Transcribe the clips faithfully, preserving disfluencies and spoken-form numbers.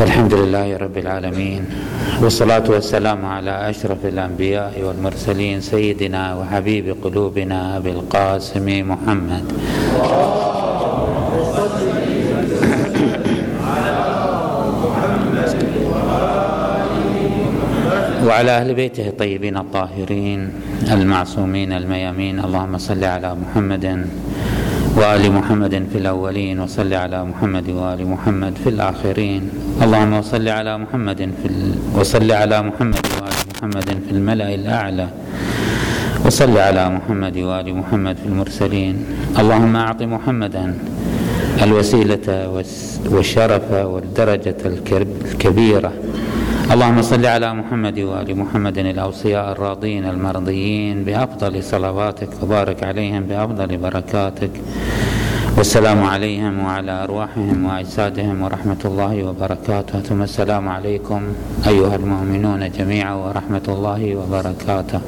والحمد لله رب العالمين، والصلاة والسلام على أشرف الأنبياء والمرسلين، سيدنا وحبيب قلوبنا أبي القاسم محمد وعلى أهل بيته الطيبين الطاهرين المعصومين الميامين. اللهم صل على محمد وآل محمد في الأولين، وصل على محمد وآل محمد في الآخرين. اللهم صل على محمد في ال... وصل على محمد وآل محمد في الملأ الأعلى، وصل على محمد وآل محمد في المرسلين. اللهم أعط محمدا الوسيلة والشرف والدرجة الكبيرة. اللهم صل على محمد وآل محمد الأوصياء الراضين المرضيين بأفضل صلواتك، وبارك عليهم بأفضل بركاتك، والسلام عليهم وعلى أرواحهم وأجسادهم ورحمة الله وبركاته. ثم السلام عليكم أيها المؤمنون جميعا ورحمة الله وبركاته.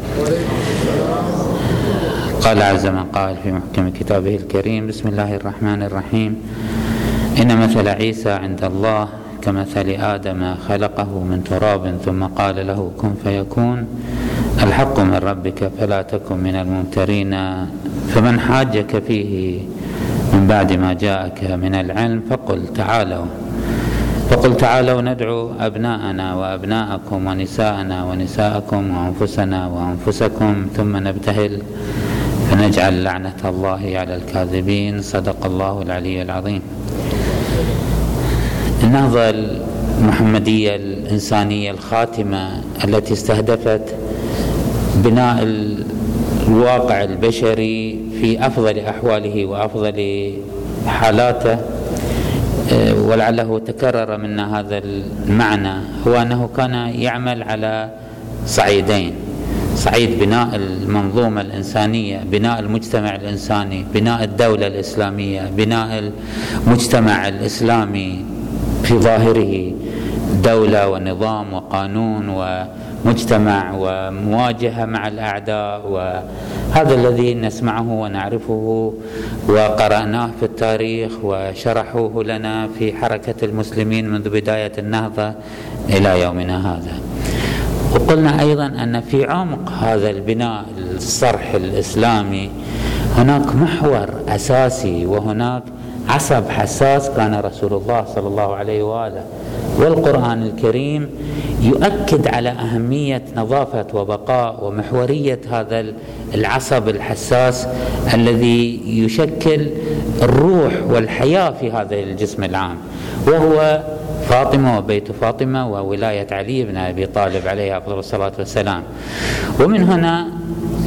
قال عز من قائل في محكم كتابه الكريم: بسم الله الرحمن الرحيم. إن مثل عيسى عند الله كمثل آدم خلقه من تراب ثم قال له كن فيكون، الحق من ربك فلا تكن من الممترين. فمن حاجك فيه من بعد ما جاءك من العلم فقل تعالوا فقل تعالوا ندعو أبناءنا وأبناءكم ونساءنا ونساءكم وأنفسنا وأنفسكم ثم نبتهل فنجعل لعنة الله على الكاذبين. صدق الله العلي العظيم. النهضة المحمدية الإنسانية الخاتمة التي استهدفت بناء الواقع البشري في أفضل أحواله وأفضل حالاته، ولعله تكرر منا هذا المعنى، هو أنه كان يعمل على صعيدين: صعيد بناء المنظومة الإنسانية، بناء المجتمع الإنساني، بناء الدولة الإسلامية، بناء المجتمع الإسلامي في ظاهره، دولة ونظام وقانون ومجتمع ومواجهة مع الأعداء. وهذا الذي نسمعه ونعرفه وقرأناه في التاريخ وشرحوه لنا في حركة المسلمين منذ بداية النهضة إلى يومنا هذا. وقلنا أيضا أن في عمق هذا البناء الصرح الإسلامي هناك محور أساسي وهناك عصب حساس كان رسول الله صلى الله عليه وآله والقرآن الكريم يؤكد على أهمية نظافة وبقاء ومحورية هذا العصب الحساس الذي يشكل الروح والحياة في هذا الجسم العام، وهو فاطمة وبيت فاطمة وولاية علي بن أبي طالب عليه أفضل الصلاة والسلام. ومن هنا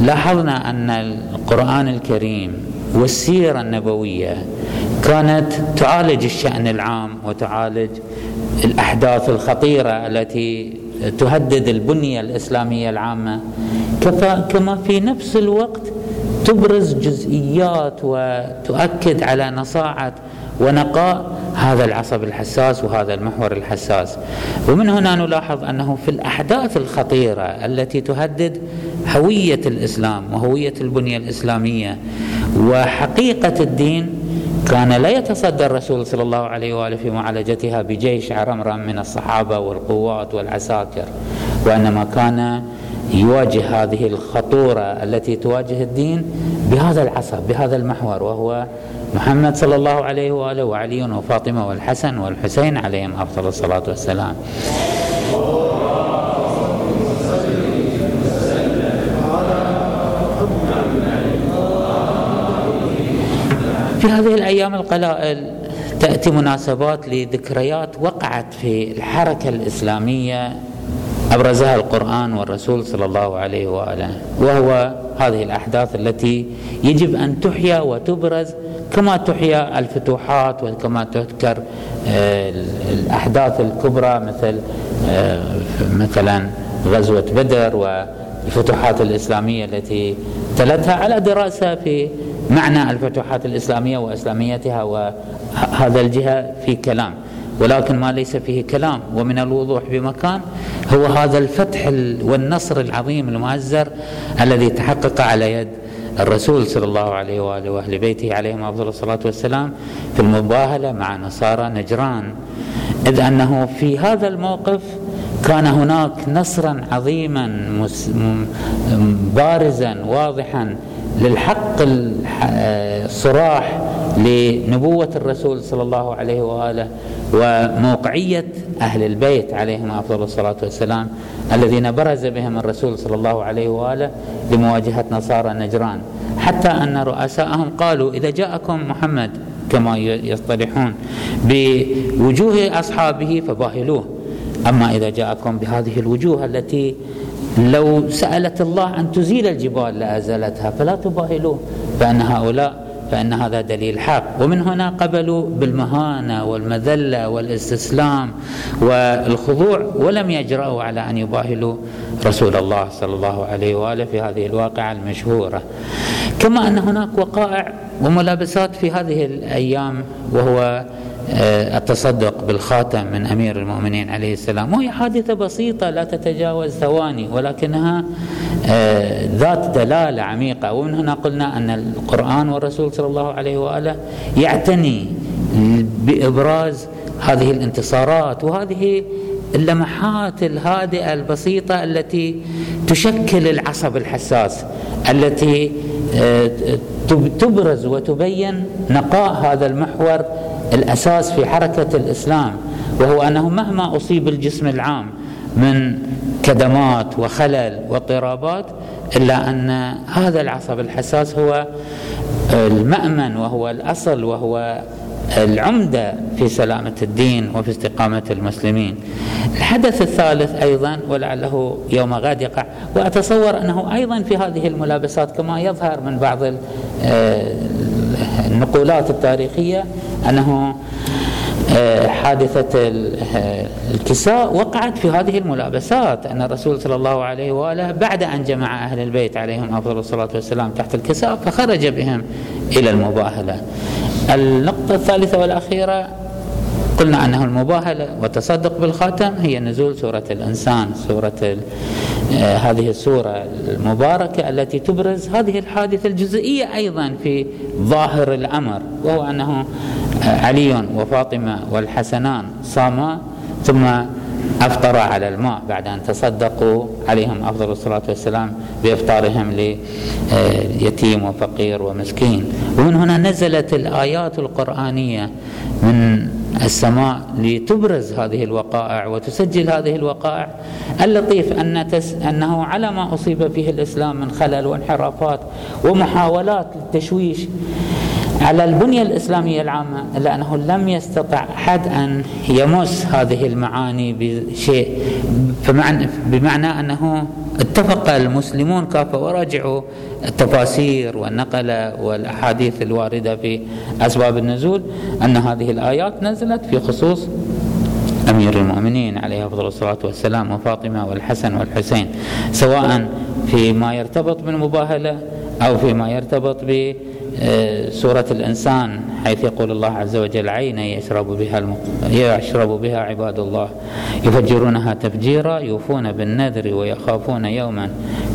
لاحظنا أن القرآن الكريم والسيرة النبوية كانت تعالج الشأن العام وتعالج الأحداث الخطيرة التي تهدد البنية الإسلامية العامة، كما في نفس الوقت تبرز جزئيات وتؤكد على نصاعة ونقاء هذا العصب الحساس وهذا المحور الحساس. ومن هنا نلاحظ أنه في الأحداث الخطيرة التي تهدد هوية الإسلام وهوية البنية الإسلامية وحقيقة الدين كان لا يتصدى الرسول صلى الله عليه وآله في معالجتها بجيش عرمرم من الصحابة والقوات والعساكر، وإنما كان يواجه هذه الخطورة التي تواجه الدين بهذا العصب بهذا المحور، وهو محمد صلى الله عليه وآله وعلي وفاطمة والحسن والحسين عليهم أفضل الصلاة والسلام. في هذه الأيام القلائل تأتي مناسبات لذكريات وقعت في الحركة الإسلامية أبرزها القرآن والرسول صلى الله عليه وآله، وهو هذه الأحداث التي يجب أن تحيا وتبرز كما تحيا الفتوحات وكما تذكر الأحداث الكبرى مثل مثلا غزوة بدر والفتوحات الإسلامية التي تلتها، على دراسة في معنى الفتوحات الإسلامية وإسلاميتها وهذا الجهة في كلام، ولكن ما ليس فيه كلام ومن الوضوح بمكان هو هذا الفتح والنصر العظيم المؤزر الذي تحقق على يد الرسول صلى الله عليه وآله وأهل بيته عليهم أفضل الصلاة والسلام في المباهلة مع نصارى نجران. إذ أنه في هذا الموقف كان هناك نصرا عظيما بارزا واضحا للحق الصراح لنبوة الرسول صلى الله عليه وآله وموقعية أهل البيت عليهم أفضل الصلاة والسلام الذين برز بهم الرسول صلى الله عليه وآله لمواجهة نصارى نجران، حتى أن رؤساءهم قالوا إذا جاءكم محمد كما يصطلحون بوجوه أصحابه فباهلوه، أما إذا جاءكم بهذه الوجوه التي لو سألت الله أن تزيل الجبال لأزالتها فلا تباهلوه فإن هؤلاء فإن هذا دليل حق. ومن هنا قبلوا بالمهانة والمذلة والاستسلام والخضوع ولم يجرؤوا على أن يباهلوا رسول الله صلى الله عليه وآله في هذه الواقعة المشهورة. كما أن هناك وقائع وملابسات في هذه الأيام وهو التصدق بالخاتم من أمير المؤمنين عليه السلام، وهي حادثة بسيطة لا تتجاوز ثواني ولكنها ذات دلالة عميقة. ومن هنا قلنا أن القرآن والرسول صلى الله عليه وآله يعتني بإبراز هذه الانتصارات وهذه اللمحات الهادئة البسيطة التي تشكل العصب الحساس، التي تبرز وتبين نقاء هذا المحور الأساس في حركة الإسلام، وهو أنه مهما أصيب الجسم العام من كدمات وخلل واضطرابات إلا أن هذا العصب الحساس هو المأمن وهو الأصل وهو العمدة في سلامة الدين وفي استقامة المسلمين. الحدث الثالث أيضا ولعله يوم غد يقع، وأتصور أنه أيضا في هذه الملابسات كما يظهر من بعض النقولات التاريخية أنه حادثة الكساء وقعت في هذه الملابسات، أن الرسول صلى الله عليه وآله بعد أن جمع أهل البيت عليهم أفضل الصلاة والسلام تحت الكساء فخرج بهم إلى المباهلة. النقطة الثالثة والأخيرة قلنا أنه المباهلة والتصدق بالخاتم هي نزول سورة الإنسان، سورة هذه السورة المباركة التي تبرز هذه الحادثة الجزئية أيضا في ظاهر الأمر، وهو أنه علي وفاطمة والحسنان صاما ثم أفطرا على الماء بعد أن تصدقوا عليهم أفضل الصلاة والسلام بإفطارهم ليتيم وفقير ومسكين. ومن هنا نزلت الآيات القرآنية من السماء لتبرز هذه الوقائع وتسجل هذه الوقائع. اللطيف أن تس... أنه على ما أصيب فيه الإسلام من خلل وانحرافات ومحاولات للتشويش على البنية الإسلامية العامة، إلا أنه لم يستطع أحد أن يمس هذه المعاني بشيء، بمعنى, بمعنى أنه اتفق المسلمون كافة وراجعوا التفاسير والنقل والأحاديث الواردة في أسباب النزول أن هذه الآيات نزلت في خصوص أمير المؤمنين عليه أفضل الصلاة والسلام وفاطمة والحسن والحسين، سواء فيما يرتبط بالمباهلة أو فيما يرتبط ب سورة الإنسان حيث يقول الله عز وجل عينا يشرب بها الم... يشرب بها عباد الله يفجرونها تفجيرا يوفون بالنذر ويخافون يوما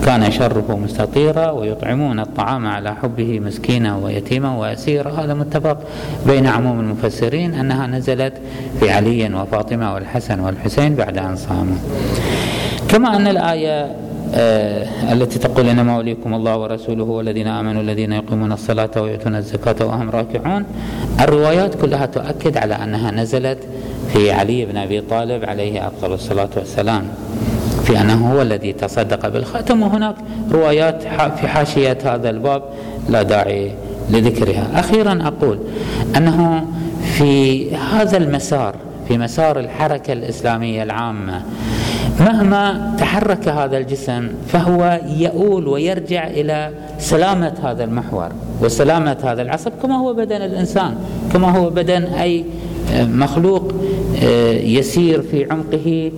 كان شره مستطيرا ويطعمون الطعام على حبه مسكينا ويتيما وأسيرا. هذا متفق بين عموم المفسرين أنها نزلت في علي وفاطمة والحسن والحسين بعد أن صاموا. كما أن الآية التي تقول إنما وليكم الله ورسوله والذين آمنوا الذين يقيمون الصلاة ويؤتون الزكاة وهم راكعون، الروايات كلها تؤكد على أنها نزلت في علي بن أبي طالب عليه أفضل الصلاة والسلام في أنه هو الذي تصدق بالخاتم. وهناك روايات في حاشية هذا الباب لا داعي لذكرها. أخيرا أقول أنه في هذا المسار، في مسار الحركة الإسلامية العامة، مهما تحرك هذا الجسم فهو يؤول ويرجع إلى سلامة هذا المحور وسلامة هذا العصب، كما هو بدن الإنسان، كما هو بدن أي مخلوق يسير في عمقه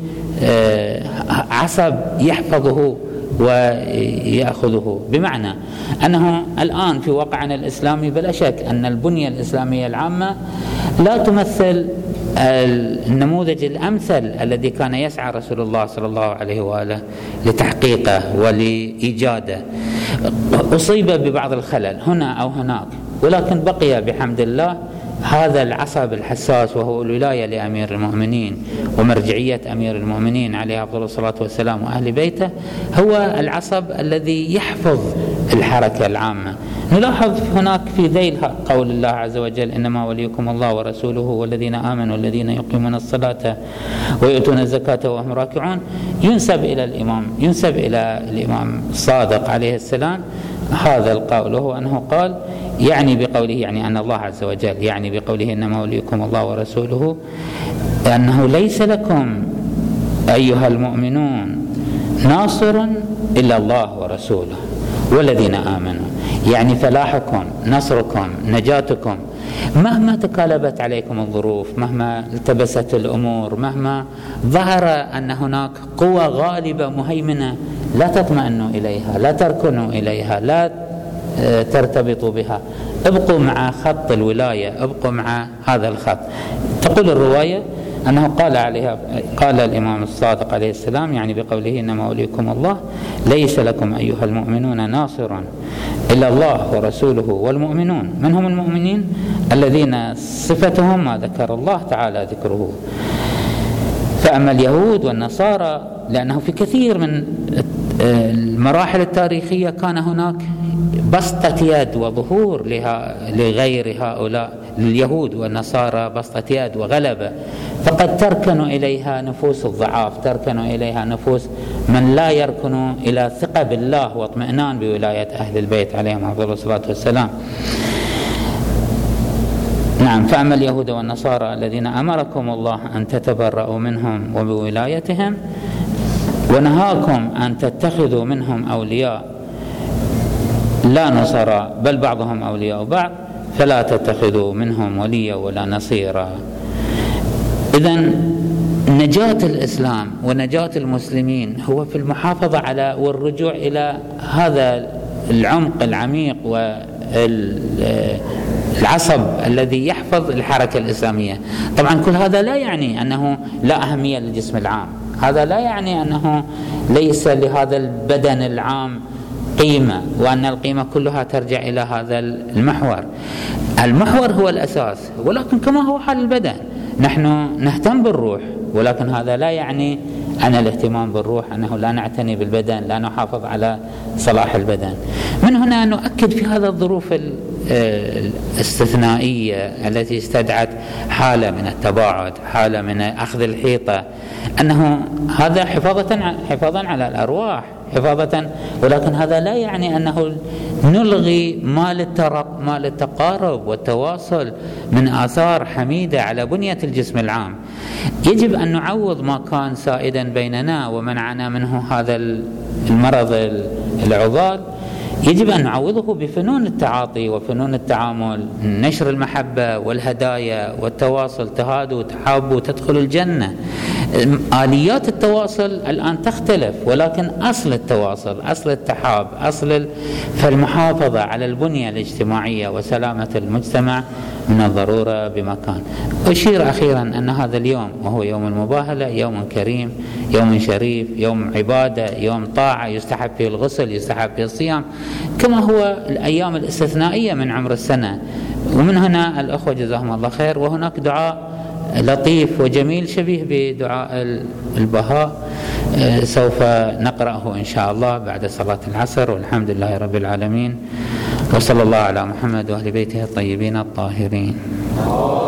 عصب يحفظه ويأخذه. بمعنى أنه الآن في واقعنا الإسلامي بلا شك أن البنية الإسلامية العامة لا تمثل النموذج الأمثل الذي كان يسعى رسول الله صلى الله عليه وآله لتحقيقه ولإيجاده، أصيب ببعض الخلل هنا أو هناك، ولكن بقي بحمد الله هذا العصب الحساس وهو الولاية لأمير المؤمنين ومرجعية أمير المؤمنين عليه أفضل الصلاة والسلام وأهل بيته، هو العصب الذي يحفظ الحركة العامة. نلاحظ هناك في ذيل قول الله عز وجل: إنما وليكم الله ورسوله والذين آمنوا والذين يقيمون الصلاة ويؤتون الزكاة وهم راكعون، ينسب إلى الإمام ينسب إلى الإمام الصادق عليه السلام هذا القول، وهو أنه قال يعني بقوله يعني أن الله عز وجل يعني بقوله إنما وليكم الله ورسوله أنه ليس لكم أيها المؤمنون ناصر إلا الله ورسوله والذين آمنوا، يعني فلاحكم نصركم نجاتكم مهما تقلبت عليكم الظروف، مهما التبست الأمور، مهما ظهر أن هناك قوة غالبة مهيمنة، لا تطمئنوا إليها، لا تركنوا إليها، لا ترتبطوا بها، ابقوا مع خط الولاية، ابقوا مع هذا الخط. تقول الرواية أنه قال عليها قال الإمام الصادق عليه السلام يعني بقوله إنما وليكم الله ليس لكم أيها المؤمنون ناصر إلا الله ورسوله والمؤمنون. من هم المؤمنين؟ الذين صفتهم ما ذكر الله تعالى ذكره. فأما اليهود والنصارى لأنه في كثير من المراحل التاريخية كان هناك بسطة يد وظهور لها لغير هؤلاء، لليهود والنصارى بسطة يد وغلبة، فقد تركن إليها نفوس الضعاف، تركن إليها نفوس من لا يركن إلى ثقة بالله واطمئنان بولاية أهل البيت عليهم أفضل الصلاة والسلام. نعم، فأما اليهود والنصارى الذين أمركم الله أن تتبرأوا منهم وبولايتهم ونهاكم أن تتخذوا منهم أولياء لا نصراء بل بعضهم أولياء بعض فلا تتخذوا منهم وليا ولا نصيرا. إذن نجاة الإسلام ونجاة المسلمين هو في المحافظة على والرجوع إلى هذا العمق العميق والعصب الذي يحفظ الحركة الإسلامية. طبعا كل هذا لا يعني أنه لا أهمية للجسم العام، هذا لا يعني أنه ليس لهذا البدن العام قيمة وأن القيمة كلها ترجع إلى هذا المحور. المحور هو الأساس، ولكن كما هو حال البدن نحن نهتم بالروح، ولكن هذا لا يعني أن الاهتمام بالروح أنه لا نعتني بالبدن، لا نحافظ على صلاح البدن. من هنا نؤكد في هذا الظروف الاستثنائية التي استدعت حالة من التباعد، حالة من أخذ الحيطة، أنه هذا حفاظا على الأرواح حفاظة، ولكن هذا لا يعني أنه نلغي ما للتقارب والتواصل من آثار حميدة على بنية الجسم العام. يجب أن نعوض ما كان سائدا بيننا ومنعنا منه هذا المرض العضال، يجب أن نعوضه بفنون التعاطي وفنون التعامل، نشر المحبة والهدايا والتواصل، تهادوا تحابوا تدخل الجنة. آليات التواصل الآن تختلف، ولكن أصل التواصل أصل التحاب أصل فالمحافظة على البنية الاجتماعية وسلامة المجتمع من الضرورة بمكان. أشير أخيرا أن هذا اليوم وهو يوم المباهلة يوم كريم، يوم شريف، يوم عبادة، يوم طاعة، يستحب فيه الغسل، يستحب فيه الصيام كما هو الأيام الاستثنائية من عمر السنة. ومن هنا الأخوة جزاهم الله خير، وهناك دعاء لطيف وجميل شبيه بدعاء البهاء سوف نقرأه إن شاء الله بعد صلاة العصر، والحمد لله رب العالمين، وصلى الله على محمد وأهل بيته الطيبين الطاهرين.